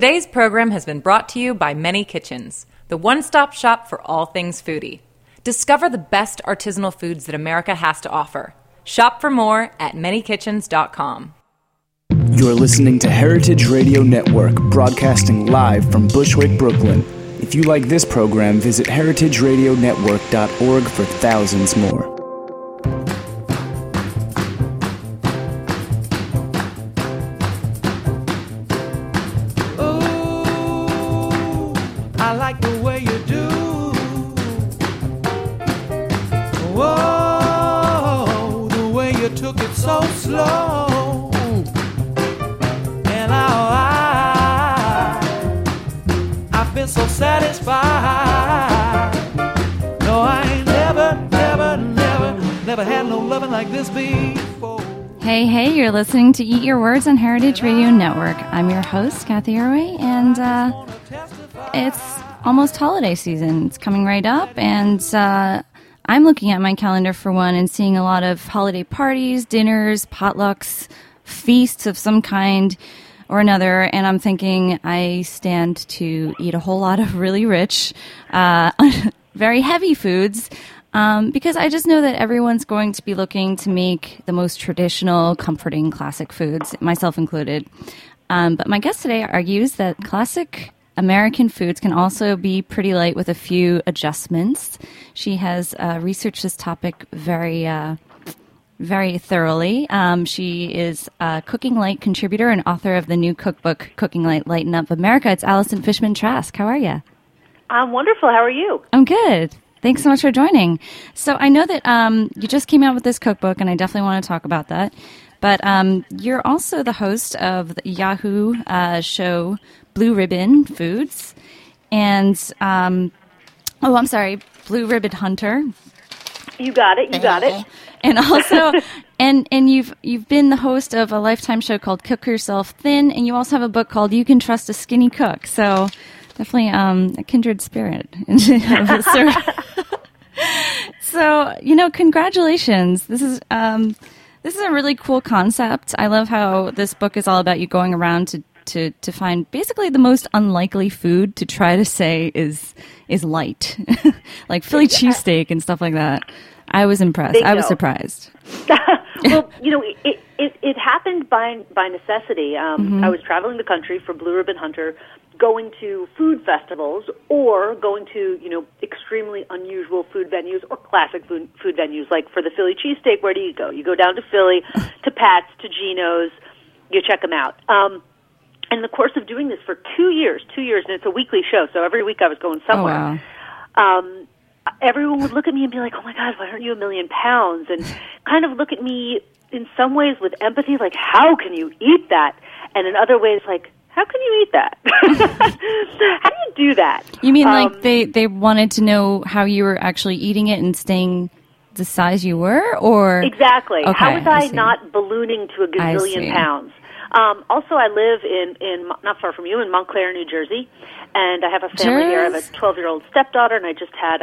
Today's program has been brought to you by Many Kitchens, the one-stop shop for all things foodie. Discover the best artisanal foods that America has to offer. Shop for more at manykitchens.com. You're listening to Heritage Radio Network, broadcasting live from Bushwick, Brooklyn. If you like this program, visit heritageradionetwork.org for thousands more. Hey, you're listening to Eat Your Words on Heritage Radio Network. I'm your host, Kathy Irway, and it's almost holiday season. It's coming right up, and I'm looking at my calendar for one and seeing a lot of holiday parties, dinners, potlucks, feasts of some kind or another, and I'm thinking I stand to eat a whole lot of really rich, very heavy foods. Because I just know that everyone's going to be looking to make the most traditional, comforting, classic foods, myself included. But my guest today argues that classic American foods can also be pretty light with a few adjustments. She has researched this topic very thoroughly. She is a Cooking Light contributor and author of the new cookbook, Cooking Light, Lighten Up America. It's Allison Fishman Trask. How are you? I'm wonderful. How are you? I'm good. Thanks so much for joining. So I know that you just came out with this cookbook, and I definitely want to talk about that. But you're also the host of the Yahoo show Blue Ribbon Foods, and Blue Ribbon Hunter. You got it. And also, and you've been the host of a Lifetime show called Cook Yourself Thin, and you also have a book called You Can Trust a Skinny Cook. So. Definitely a kindred spirit. So, congratulations. This is a really cool concept. I love how this book is all about you going around to find basically the most unlikely food to try to say is light, like Philly cheesesteak and stuff like that. I was impressed. I was surprised. Well, it happened by necessity. Mm-hmm. I was traveling the country for Blue Ribbon Hunter, going to food festivals or going to, extremely unusual food venues or classic food venues. Like for the Philly cheesesteak, where do you go? You go down to Philly, to Pat's, to Gino's, you check them out. In the course of doing this for two years, and it's a weekly show, so every week I was going somewhere. Oh, wow. Everyone would look at me and be like, oh, my God, why aren't you £1,000,000? And kind of look at me in some ways with empathy, like, how can you eat that? And in other ways, like, how can you eat that? How do you do that? You mean like they wanted to know how you were actually eating it and staying the size you were? Or exactly. Okay, how was I not ballooning to a gazillion pounds? Also, I live in not far from you in Montclair, New Jersey, and I have a family here. I have a 12-year-old stepdaughter, and I just had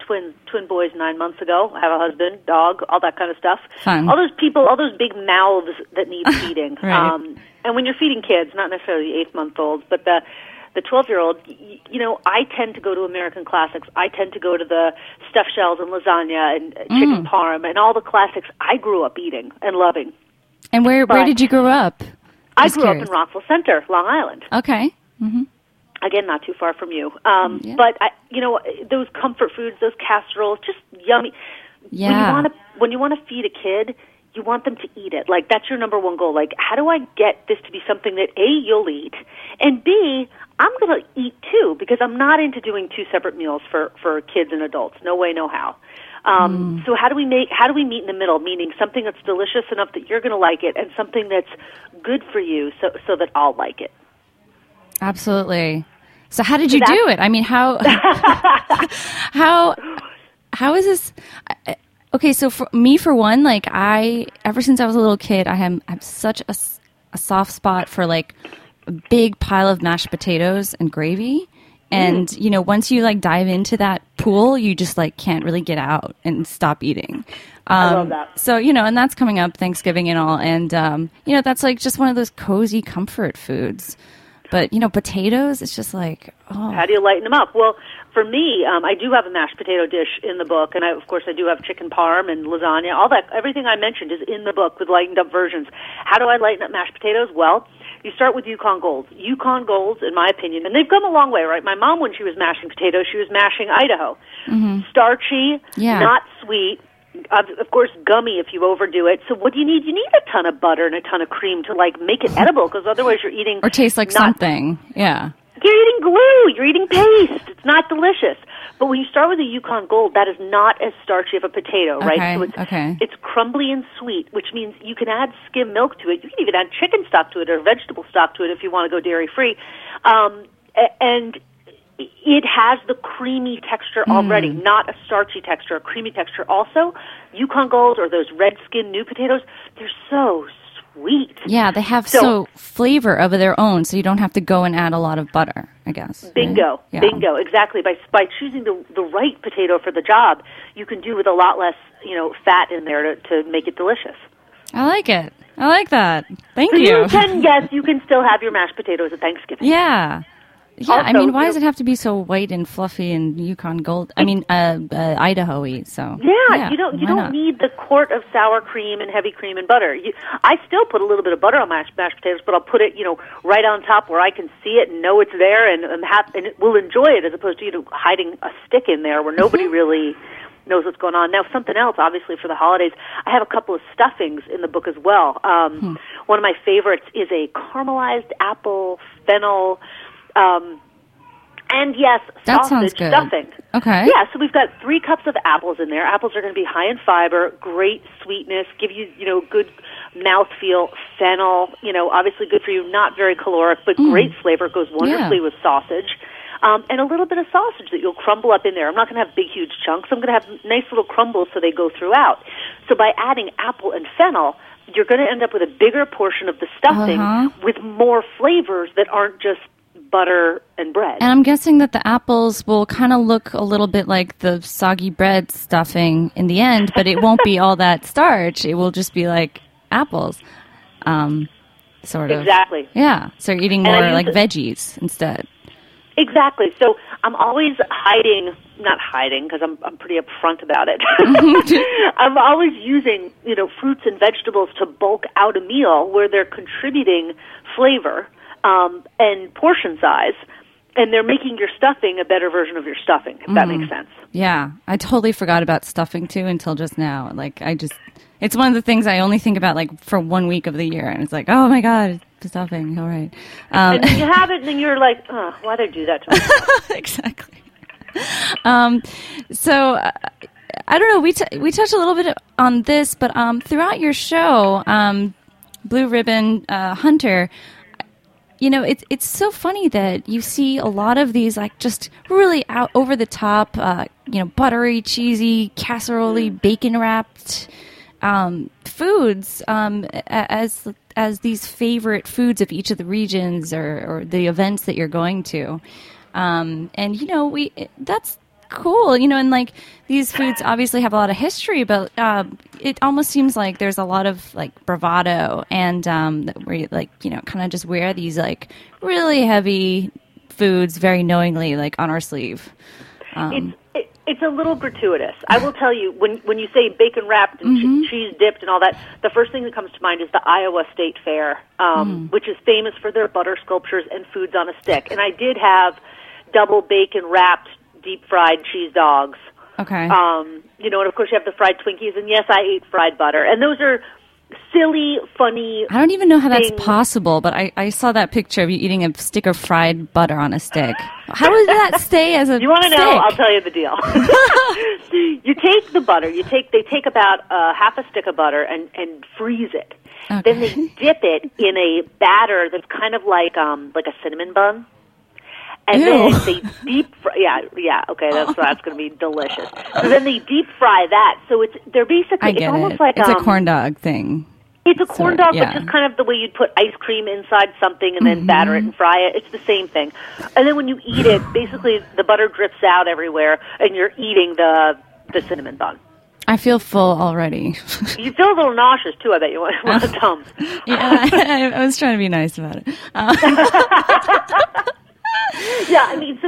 twin boys 9 months ago. I have a husband, dog, all that kind of stuff. Fun. All those people, all those big mouths that need feeding. Right. And when you're feeding kids, not necessarily the 8-month-olds, but the 12-year-old, I tend to go to American classics. I tend to go to the stuffed shells and lasagna and chicken parm and all the classics I grew up eating and loving. And where did you grow up? I grew up in Rockville Center, Long Island. Okay. Mm-hmm. Again, not too far from you. Yeah. But those comfort foods, those casseroles, just yummy. Yeah. When you want to feed a kid, you want them to eat it. Like that's your number one goal. Like, how do I get this to be something that A, you'll eat, and B, I'm going to eat too, because I'm not into doing two separate meals for kids and adults. No way, no how. So how do we meet in the middle, meaning something that's delicious enough that you're going to like it and something that's good for you so that I'll like it. Absolutely. So how did you do it? I mean, how is this? Okay. So for me, for one, like ever since I was a little kid, I have such a soft spot for like a big pile of mashed potatoes and gravy. And, once you, like, dive into that pool, you just, like, can't really get out and stop eating. I love that. So, and that's coming up Thanksgiving and all. And, that's, like, just one of those cozy comfort foods. But, you know, potatoes, it's just like, oh. How do you lighten them up? Well, for me, I do have a mashed potato dish in the book, and of course I do have chicken parm and lasagna. All that, everything I mentioned is in the book with lightened up versions. How do I lighten up mashed potatoes? Well, you start with Yukon Golds. Yukon Golds, in my opinion, and they've come a long way, right? My mom, when she was mashing potatoes, she was mashing Idaho. Mm-hmm. Starchy, not sweet. Of course, gummy if you overdo it. So what do you need? You need a ton of butter and a ton of cream to, like, make it edible, because otherwise you're eating... Or tastes like something, yeah. You're eating glue. You're eating paste. It's not delicious. But when you start with a Yukon Gold, that is not as starchy of a potato, right? Okay, so it's crumbly and sweet, which means you can add skim milk to it. You can even add chicken stock to it or vegetable stock to it if you want to go dairy-free. And... it has the creamy texture already, not a starchy texture, a creamy texture. Also, Yukon Gold or those red skin new potatoes, they're so sweet. Yeah, they have so flavor of their own, so you don't have to go and add a lot of butter, I guess. Bingo, yeah. Bingo, exactly. By choosing the right potato for the job, you can do with a lot less, you know, fat in there to make it delicious. I like it. I like that. Thank you. So you can guess you can still have your mashed potatoes at Thanksgiving. Yeah. Yeah, also, I mean, why does it have to be so white and fluffy and Yukon Gold? I mean, Idaho-y, so. Yeah, you don't need the quart of sour cream and heavy cream and butter. I still put a little bit of butter on my mashed potatoes, but I'll put it, you know, right on top where I can see it and know it's there and we'll enjoy it, as opposed to, you know, hiding a stick in there where nobody really knows what's going on. Now, something else, obviously, for the holidays, I have a couple of stuffings in the book as well. One of my favorites is a caramelized apple fennel and yes, sausage stuffing. Okay. Yeah, so we've got 3 cups of apples in there. Apples are going to be high in fiber, great sweetness, give you, you know, good mouthfeel, fennel, you know, obviously good for you, not very caloric, but great flavor, goes wonderfully with sausage. And a little bit of sausage that you'll crumble up in there. I'm not going to have big, huge chunks. I'm going to have nice little crumbles so they go throughout. So by adding apple and fennel, you're going to end up with a bigger portion of the stuffing with more flavors that aren't just butter and bread. And I'm guessing that the apples will kind of look a little bit like the soggy bread stuffing in the end, but it won't be all that starch. It will just be like apples, sort of. Exactly. Yeah. So you're eating more like veggies instead. Exactly. So I'm always not hiding because I'm pretty upfront about it. I'm always using, you know, fruits and vegetables to bulk out a meal where they're contributing flavor and portion size, and they're making your stuffing a better version of your stuffing, if that makes sense. Yeah, I totally forgot about stuffing, too, until just now. Like, it's one of the things I only think about, like, for 1 week of the year, and it's like, oh, my God, stuffing, all right. And then you have it, and then you're like, oh, why'd they do that to me? Exactly. I don't know, we touched a little bit on this, but throughout your show, Blue Ribbon Hunter, you know, it's so funny that you see a lot of these, like, just really out over the top, you know, buttery, cheesy, casserole-y, bacon wrapped foods as these favorite foods of each of the regions or the events that you're going to, and you know, that's cool, you know, and like these foods obviously have a lot of history, but it almost seems like there's a lot of like bravado and where you, like, you know, kind of just wear these like really heavy foods very knowingly, like on our sleeve. It's a little gratuitous. I will tell you, when you say bacon wrapped and cheese dipped and all that, the first thing that comes to mind is the Iowa State Fair, which is famous for their butter sculptures and foods on a stick. And I did have double bacon wrapped deep-fried cheese dogs. Okay. You know, and of course you have the fried Twinkies, and yes, I ate fried butter. And those are silly, funny I don't even know how things. That's possible, but I saw that picture of you eating a stick of fried butter on a stick. How would that stay as a You want to know? I'll tell you the deal. You take the butter, they take about half a stick of butter and freeze it. Okay. Then they dip it in a batter that's kind of like a cinnamon bun. And Ew. Then they deep fry, okay, that's going to be delicious. So then they deep fry that. So they're basically, it's almost like it's a corn dog thing. It's a corn dog, yeah. But just kind of the way you'd put ice cream inside something and then batter it and fry it. It's the same thing. And then when you eat it, basically the butter drips out everywhere, and you're eating the cinnamon bun. I feel full already. You feel a little nauseous, too. I bet you want a Tums. Yeah, I was trying to be nice about it.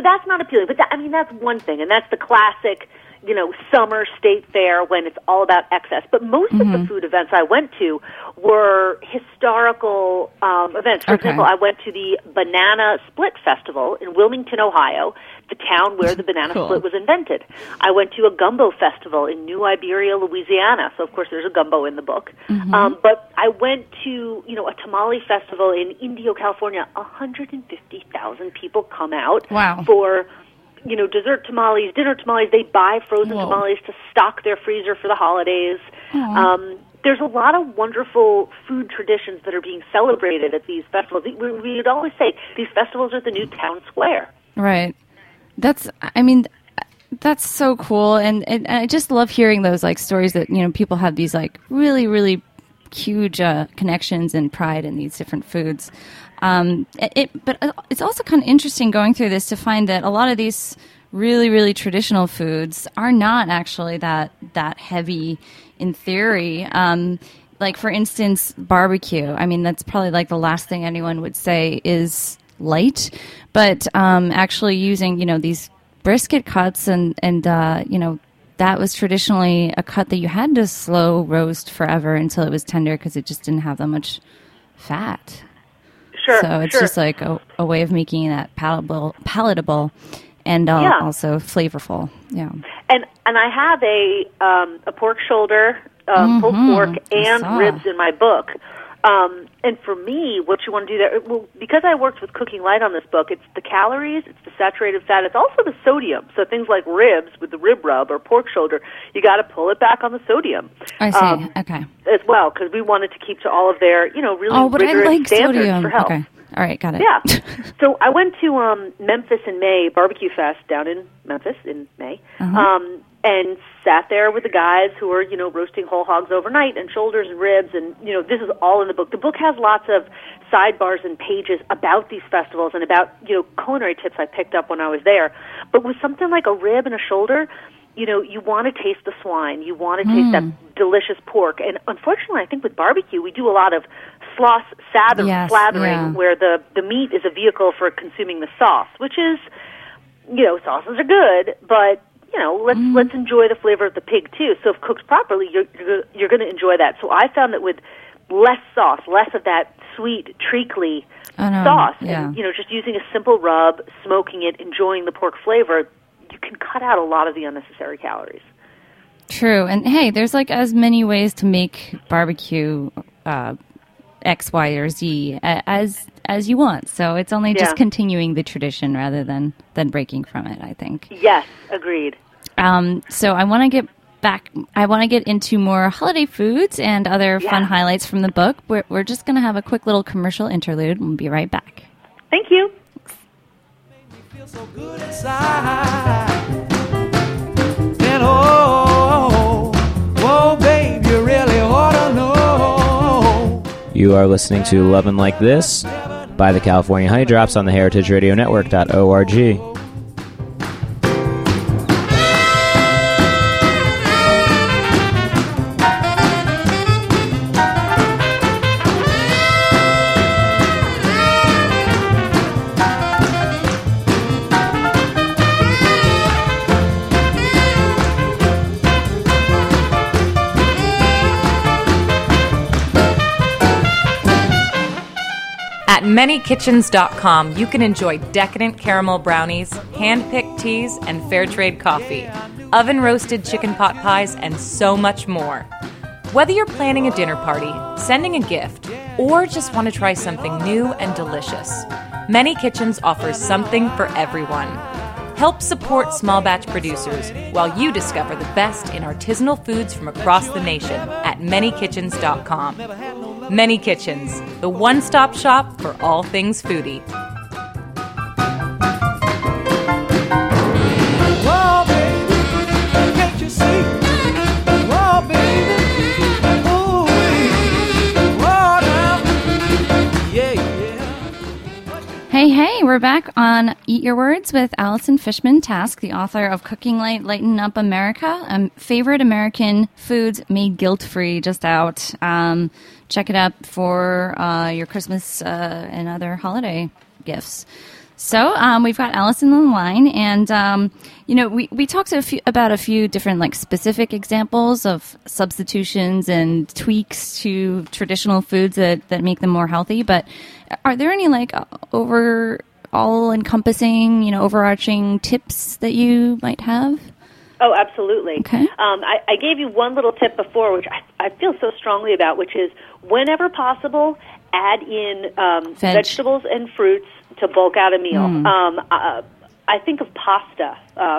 that's not appealing. But I mean, that's one thing, and that's the classic, you know, summer state fair when it's all about excess. But most of the food events I went to were historical events. For example, I went to the Banana Split Festival in Wilmington, Ohio, the town where the banana split was invented. I went to a gumbo festival in New Iberia, Louisiana. So, of course, there's a gumbo in the book. But I went to, you know, a tamale festival in Indio, California. 150,000 people come out for, you know, dessert tamales, dinner tamales. They buy frozen tamales to stock their freezer for the holidays. There's a lot of wonderful food traditions that are being celebrated at these festivals. We would always say these festivals are the new town square. Right. That's, I mean, that's so cool. And I just love hearing those, like, stories that, you know, people have these, like, really, really huge connections and pride in these different foods. But it's also kind of interesting going through this to find that a lot of these really, really traditional foods are not actually that heavy in theory. Like, for instance, barbecue. I mean, that's probably, like, the last thing anyone would say is light, but actually using, you know, these brisket cuts and you know, that was traditionally a cut that you had to slow roast forever until it was tender because it just didn't have that much fat. So it's just like a way of making that palatable and also flavorful. Yeah. And I have a pork shoulder, pulled pork, and ribs in my book. And for me, what you want to do there, well, because I worked with Cooking Light on this book, it's the calories, it's the saturated fat, it's also the sodium. So things like ribs with the rib rub or pork shoulder, you got to pull it back on the sodium. I see. Okay. As well, because we wanted to keep to all of their, you know, really rigorous standards for health. Okay. All right, got it. Yeah. So I went to Memphis in May, Barbecue Fest down in Memphis in May, and sat there with the guys who were, you know, roasting whole hogs overnight and shoulders and ribs. And, you know, this is all in the book. The book has lots of sidebars and pages about these festivals and about, you know, culinary tips I picked up when I was there. But with something like a rib and a shoulder, you know, you want to taste the swine. You want to taste that delicious pork. And unfortunately, I think with barbecue, we do a lot of sloss slathering, where the meat is a vehicle for consuming the sauce, which is, you know, sauces are good, but, you know, let's enjoy the flavor of the pig, too. So if cooked properly, you're going to enjoy that. So I found that with less sauce, less of that sweet, treacly sauce, and, you know, just using a simple rub, smoking it, enjoying the pork flavor, you can cut out a lot of the unnecessary calories. True. And, hey, there's, like, as many ways to make barbecue X, Y, or Z as you want. So it's only just continuing the tradition rather than breaking from it, I think. Yes, agreed. So I want to get into more holiday foods and other fun highlights from the book. We're just going to have a quick little commercial interlude, and we'll be right back. Thank you. Made me feel so good inside. And oh, babe, you really ought to know. You are listening to Lovin' Like This by the California Honey Drops on the Heritage Radio Network.org. At ManyKitchens.com, you can enjoy decadent caramel brownies, hand-picked teas, and fair trade coffee, oven-roasted chicken pot pies, and so much more. Whether you're planning a dinner party, sending a gift, or just want to try something new and delicious, Many Kitchens offers something for everyone. Help support small batch producers while you discover the best in artisanal foods from across the nation at ManyKitchens.com. Many Kitchens, the one-stop shop for all things foodie. Hey, we're back on Eat Your Words with Allison Fishman Trask, the author of Cooking Light, Lighten Up America, Favorite American Foods Made Guilt-Free, just out. Check it out for your Christmas and other holiday gifts. So we've got Allison on the line, and we talked about a few different like specific examples of substitutions and tweaks to traditional foods that make them more healthy. But are there any like all-encompassing, overarching tips that you might have? Oh, absolutely. Okay. I gave you one little tip before, which I feel so strongly about, which is whenever possible, add in vegetables and fruits to bulk out a meal. I think of pasta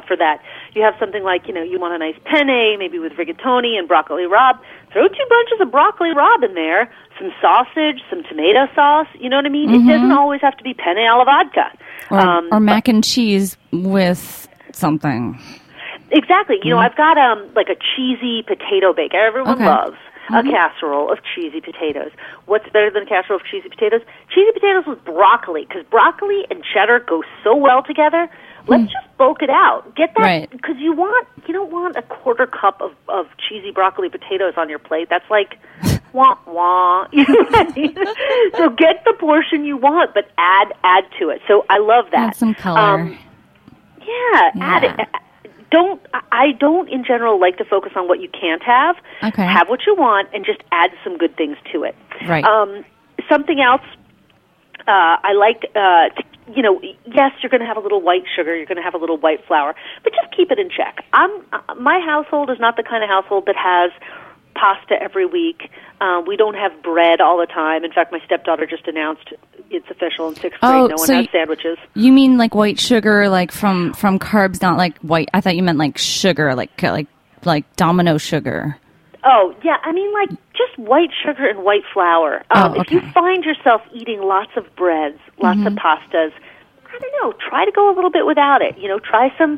for that. You have something like, you want a nice penne, maybe with rigatoni and broccoli rabe. Throw 2 bunches of broccoli rabe in there, some sausage, some tomato sauce. You know what I mean? Mm-hmm. It doesn't always have to be penne alla vodka. Or mac and cheese with something. Exactly. You know, I've got like a cheesy potato bake. Everyone loves a casserole of cheesy potatoes. What's better than a casserole of cheesy potatoes? Cheesy potatoes with broccoli, because broccoli and cheddar go so well together. Let's just bulk it out. Get that, because you don't want a quarter cup of cheesy broccoli potatoes on your plate. That's like wah wah. You know what I mean? So get the portion you want, but add to it. So I love that. Add some color. Add it. I don't in general like to focus on what you can't have. Okay. Have what you want and just add some good things to it. Right. Something else I like, yes, you're going to have a little white sugar, you're going to have a little white flour, but just keep it in check. My household is not the kind of household that has pasta every week. We don't have bread all the time. In fact, my stepdaughter just announced it's official in 6th grade. No one has sandwiches. You mean like white sugar, like from carbs, not like white? I thought you meant like sugar, like domino sugar. Oh yeah, I mean like just white sugar and white flour. If you find yourself eating lots of breads, lots of pastas, I don't know, try to go a little bit without it. Try some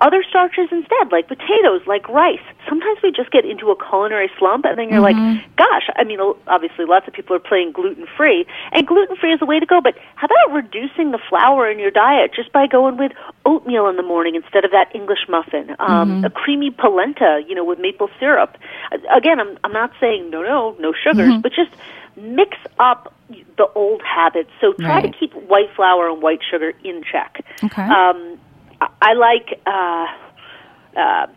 other starches instead, like potatoes, like rice. Sometimes we just get into a culinary slump, and then you're like, gosh, I mean, obviously lots of people are playing gluten-free, and gluten-free is the way to go, but how about reducing the flour in your diet just by going with oatmeal in the morning instead of that English muffin, a creamy polenta, with maple syrup. Again, I'm not saying no sugars, but just mix up the old habits. So try to keep white flour and white sugar in check. Okay. I like to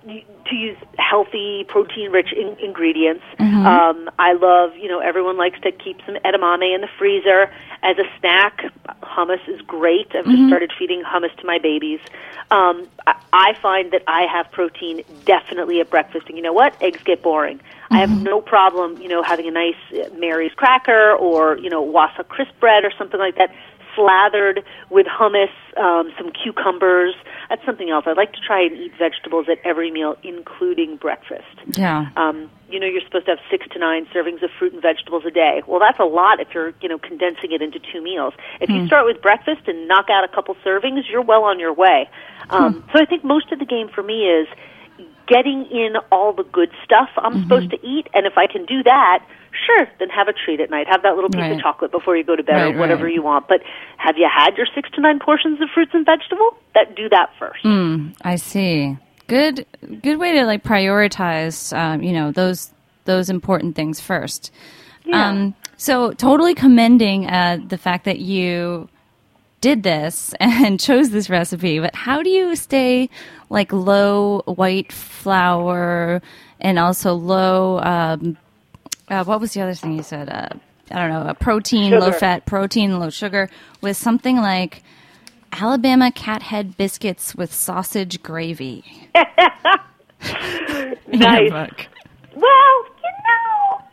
use healthy, protein-rich ingredients. Mm-hmm. I love, everyone likes to keep some edamame in the freezer as a snack. Hummus is great. I've just started feeding hummus to my babies. I find that I have protein definitely at breakfast. And you know what? Eggs get boring. Mm-hmm. I have no problem, having a nice Mary's cracker or, Wasa crisp bread or something like that, slathered with hummus, some cucumbers. That's something else. I like to try and eat vegetables at every meal, including breakfast. Yeah. You're supposed to have 6 to 9 servings of fruit and vegetables a day. Well, that's a lot if you're, condensing it into 2 meals. If you start with breakfast and knock out a couple servings, you're well on your way. So I think most of the game for me is getting in all the good stuff I'm supposed to eat, and if I can do that, sure, then have a treat at night. Have that little piece of chocolate before you go to bed or whatever you want. But have you had your 6 to 9 portions of fruits and vegetables? Do that first. I see. Good way to like prioritize, those important things first. Yeah. So totally commending the fact that you did this and chose this recipe, but how do you stay like low white flour and also low what was the other thing you said? I don't know, a protein, sugar. Low fat, protein, low sugar, with something like Alabama cathead biscuits with sausage gravy. Nice. Well,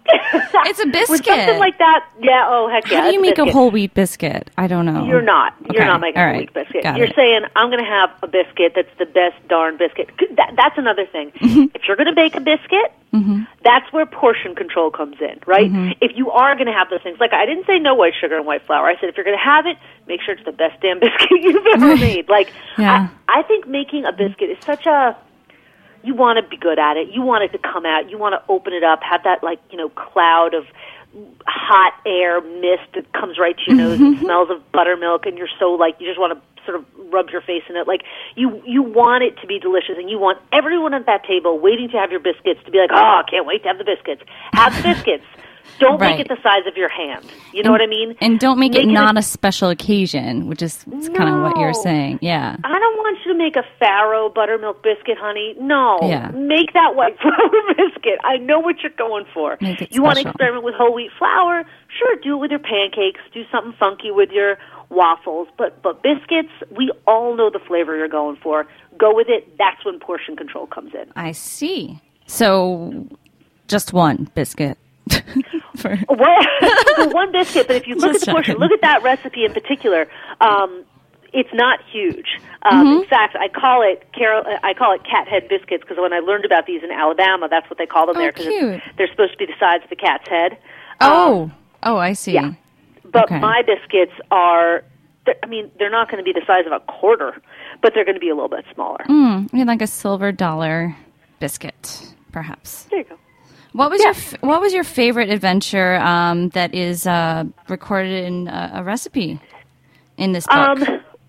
it's a biscuit. With something like that. Yeah, oh, heck yeah. How do you make a whole wheat biscuit? I don't know. You're not. You're not making a whole wheat biscuit. You're saying, I'm going to have a biscuit that's the best darn biscuit. That's another thing. If you're going to bake a biscuit, that's where portion control comes in, right? If you are going to have those things, like I didn't say no white sugar and white flour. I said if you're going to have it, make sure it's the best damn biscuit you've ever made. Like, I think making a biscuit is such a... You want to be good at it. You want it to come out. You want to open it up, have that, like, cloud of hot air mist that comes right to your nose and smells of buttermilk, and you're so, like, you just want to sort of rub your face in it. Like, you want it to be delicious, and you want everyone at that table waiting to have your biscuits to be like, oh, I can't wait to have the biscuits. Have the biscuits. Don't make it the size of your hand. You know what I mean? And don't make it not a special occasion, which is kind of what you're saying. Yeah. I don't want you to make a farro buttermilk biscuit, honey. No. Yeah. Make that white flour biscuit. I know what you're going for. Make it special. You want to experiment with whole wheat flour? Sure, do it with your pancakes. Do something funky with your waffles. But biscuits, we all know the flavor you're going for. Go with it. That's when portion control comes in. I see. So just one biscuit. One biscuit, but if you look at the portion, look at that recipe in particular. It's not huge. In fact, I call it cat head biscuits because when I learned about these in Alabama, that's what they call them there because they're supposed to be the size of the cat's head. I see. Yeah, but my biscuits are. I mean, they're not going to be the size of a quarter, but they're going to be a little bit smaller. I mean, like a silver dollar biscuit, perhaps. There you go. What was what was your favorite adventure that is recorded in a recipe in this book?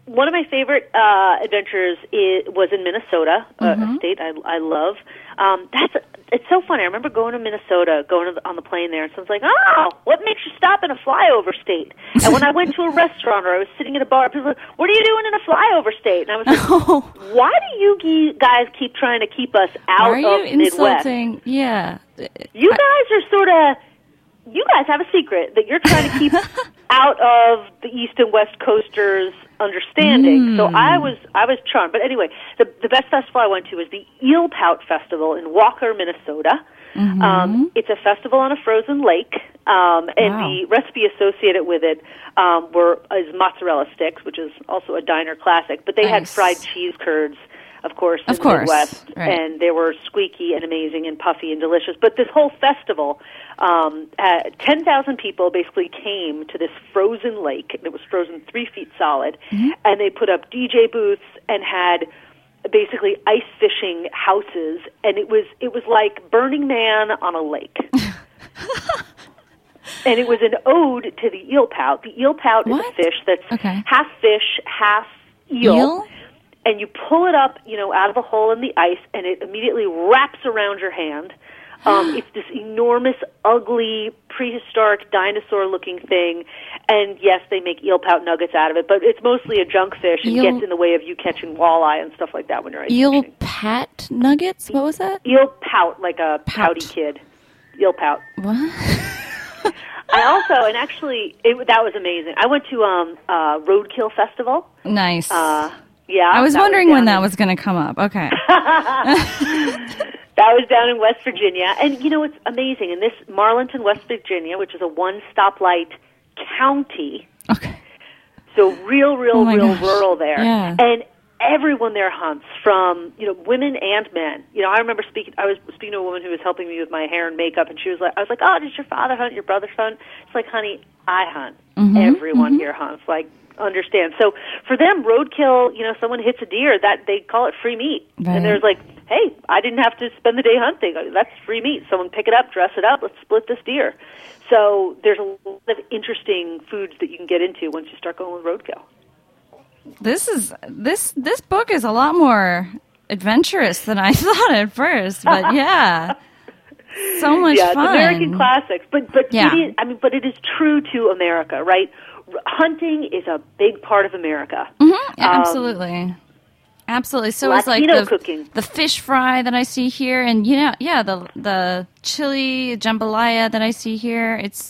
One of my favorite adventures was in Minnesota, a state I love. It's so funny. I remember going to Minnesota, on the plane there, and someone's like, "Oh, what makes you stop in a flyover state?" And when I went to a restaurant or I was sitting at a bar, people were like, "What are you doing in a flyover state?" And I was like, "Why do you guys keep trying to keep us out of the Midwest? Yeah, you guys are sort of." You guys have a secret that you're trying to keep out of the East and West Coasters' understanding. So I was charmed. But anyway, the best festival I went to was the Eel Pout Festival in Walker, Minnesota. It's a festival on a frozen lake, and the recipe associated with it is mozzarella sticks, which is also a diner classic. But they had fried cheese curds. Of course, in the Midwest, and they were squeaky and amazing and puffy and delicious. But this whole festival, 10,000 people basically came to this frozen lake. It was frozen 3 feet solid, and they put up DJ booths and had basically ice fishing houses, and it was like Burning Man on a lake. And it was an ode to the eel pout. The eel pout is a fish that's half fish, half eel? And you pull it up, out of a hole in the ice, and it immediately wraps around your hand. It's this enormous, ugly, prehistoric, dinosaur-looking thing. And, yes, they make eel pout nuggets out of it, but it's mostly a junk fish. It gets in the way of you catching walleye and stuff like that when you're ice fishing. Eel pat nuggets? What was that? Eel pout, like a pouty kid. Eel pout. What? I also, and actually, that was amazing. I went to Roadkill Festival. Nice. Yeah, I was wondering when that was going to come up. Okay. That was down in West Virginia. And, it's amazing. In this Marlinton, West Virginia, which is a one-stoplight county. Okay. So real rural there. Yeah. And everyone there hunts from, women and men. I remember I was speaking to a woman who was helping me with my hair and makeup, and I was like, "Oh, does your father hunt? Your brother hunt?" It's like, honey, I hunt. Everyone here hunts. Like, understand. So for them, roadkill, someone hits a deer, that they call it free meat. Right. And there's like, hey, I didn't have to spend the day hunting. That's free meat. Someone pick it up, dress it up, let's split this deer. So there's a lot of interesting foods that you can get into once you start going with roadkill. This book is a lot more adventurous than I thought at first, but yeah. So much fun. Yeah, American classics. But yeah. But it is true to America, right? Hunting is a big part of America. Absolutely. So it's like the fish fry that I see here, and the chili jambalaya that I see here. It's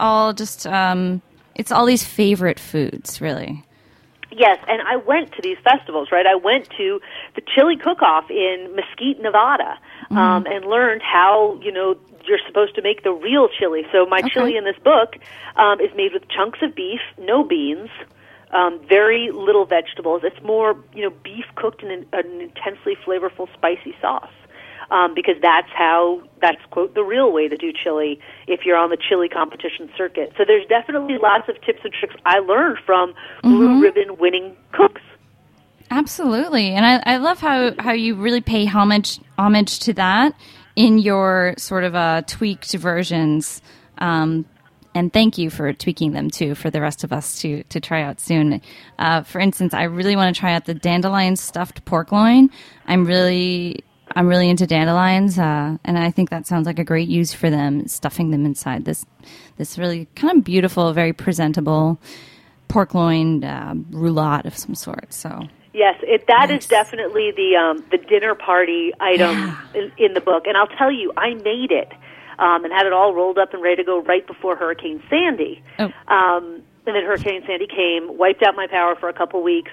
all just it's all these favorite foods, really. Yes, and I went to these festivals, right? I went to the chili cook-off in Mesquite, Nevada, and learned how, you're supposed to make the real chili. So my chili in this book is made with chunks of beef, no beans, very little vegetables. It's more, beef cooked in an intensely flavorful, spicy sauce. Because that's quote the real way to do chili if you're on the chili competition circuit. So there's definitely lots of tips and tricks I learned from Blue Ribbon winning cooks. Absolutely, and I love how you really pay homage to that in your sort of tweaked versions. And thank you for tweaking them too for the rest of us to try out soon. For instance, I really want to try out the dandelion stuffed pork loin. I'm really I'm really into dandelions, and I think that sounds like a great use for them, stuffing them inside this really kind of beautiful, very presentable pork loin roulade of some sort. So yes, that is definitely the dinner party item in the book. And I'll tell you, I made it and had it all rolled up and ready to go right before Hurricane Sandy. Oh. And then Hurricane Sandy came, wiped out my power for a couple weeks.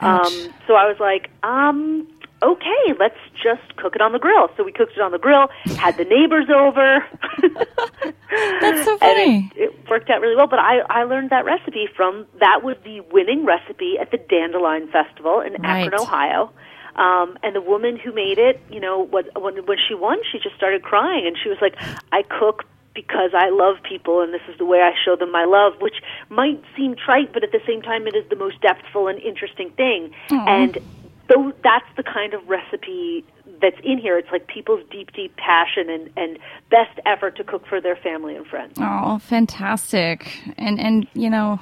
So I was like, okay, let's just cook it on the grill. So we cooked it on the grill, had the neighbors over. That's so funny. It worked out really well, but I learned that recipe that was the winning recipe at the Dandelion Festival in Akron, Ohio. And the woman who made it, you know, when she won, she just started crying, and she was like, I cook because I love people, and this is the way I show them my love, which might seem trite, but at the same time, it is the most depthful and interesting thing. Aww. And so that's the kind of recipe that's in here. It's like people's deep, deep passion and best effort to cook for their family and friends. Oh, fantastic. And you know,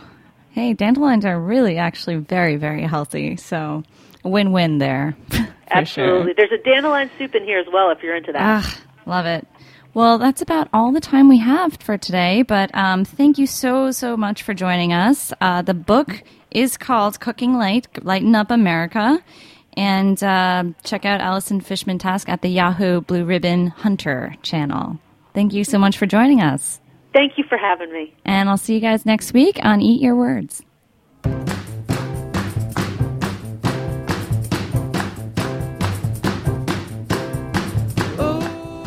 hey, dandelions are really actually very, very healthy, so win-win there. Absolutely. Sure. There's a dandelion soup in here as well if you're into that. Love it. Well, that's about all the time we have for today, but thank you so, so much for joining us. The book is called Cooking Light, Lighten Up America, and check out Allison Fishman Trask at the Yahoo Blue Ribbon Hunter channel. Thank you so much for joining us. Thank you for having me. And I'll see you guys next week on Eat Your Words.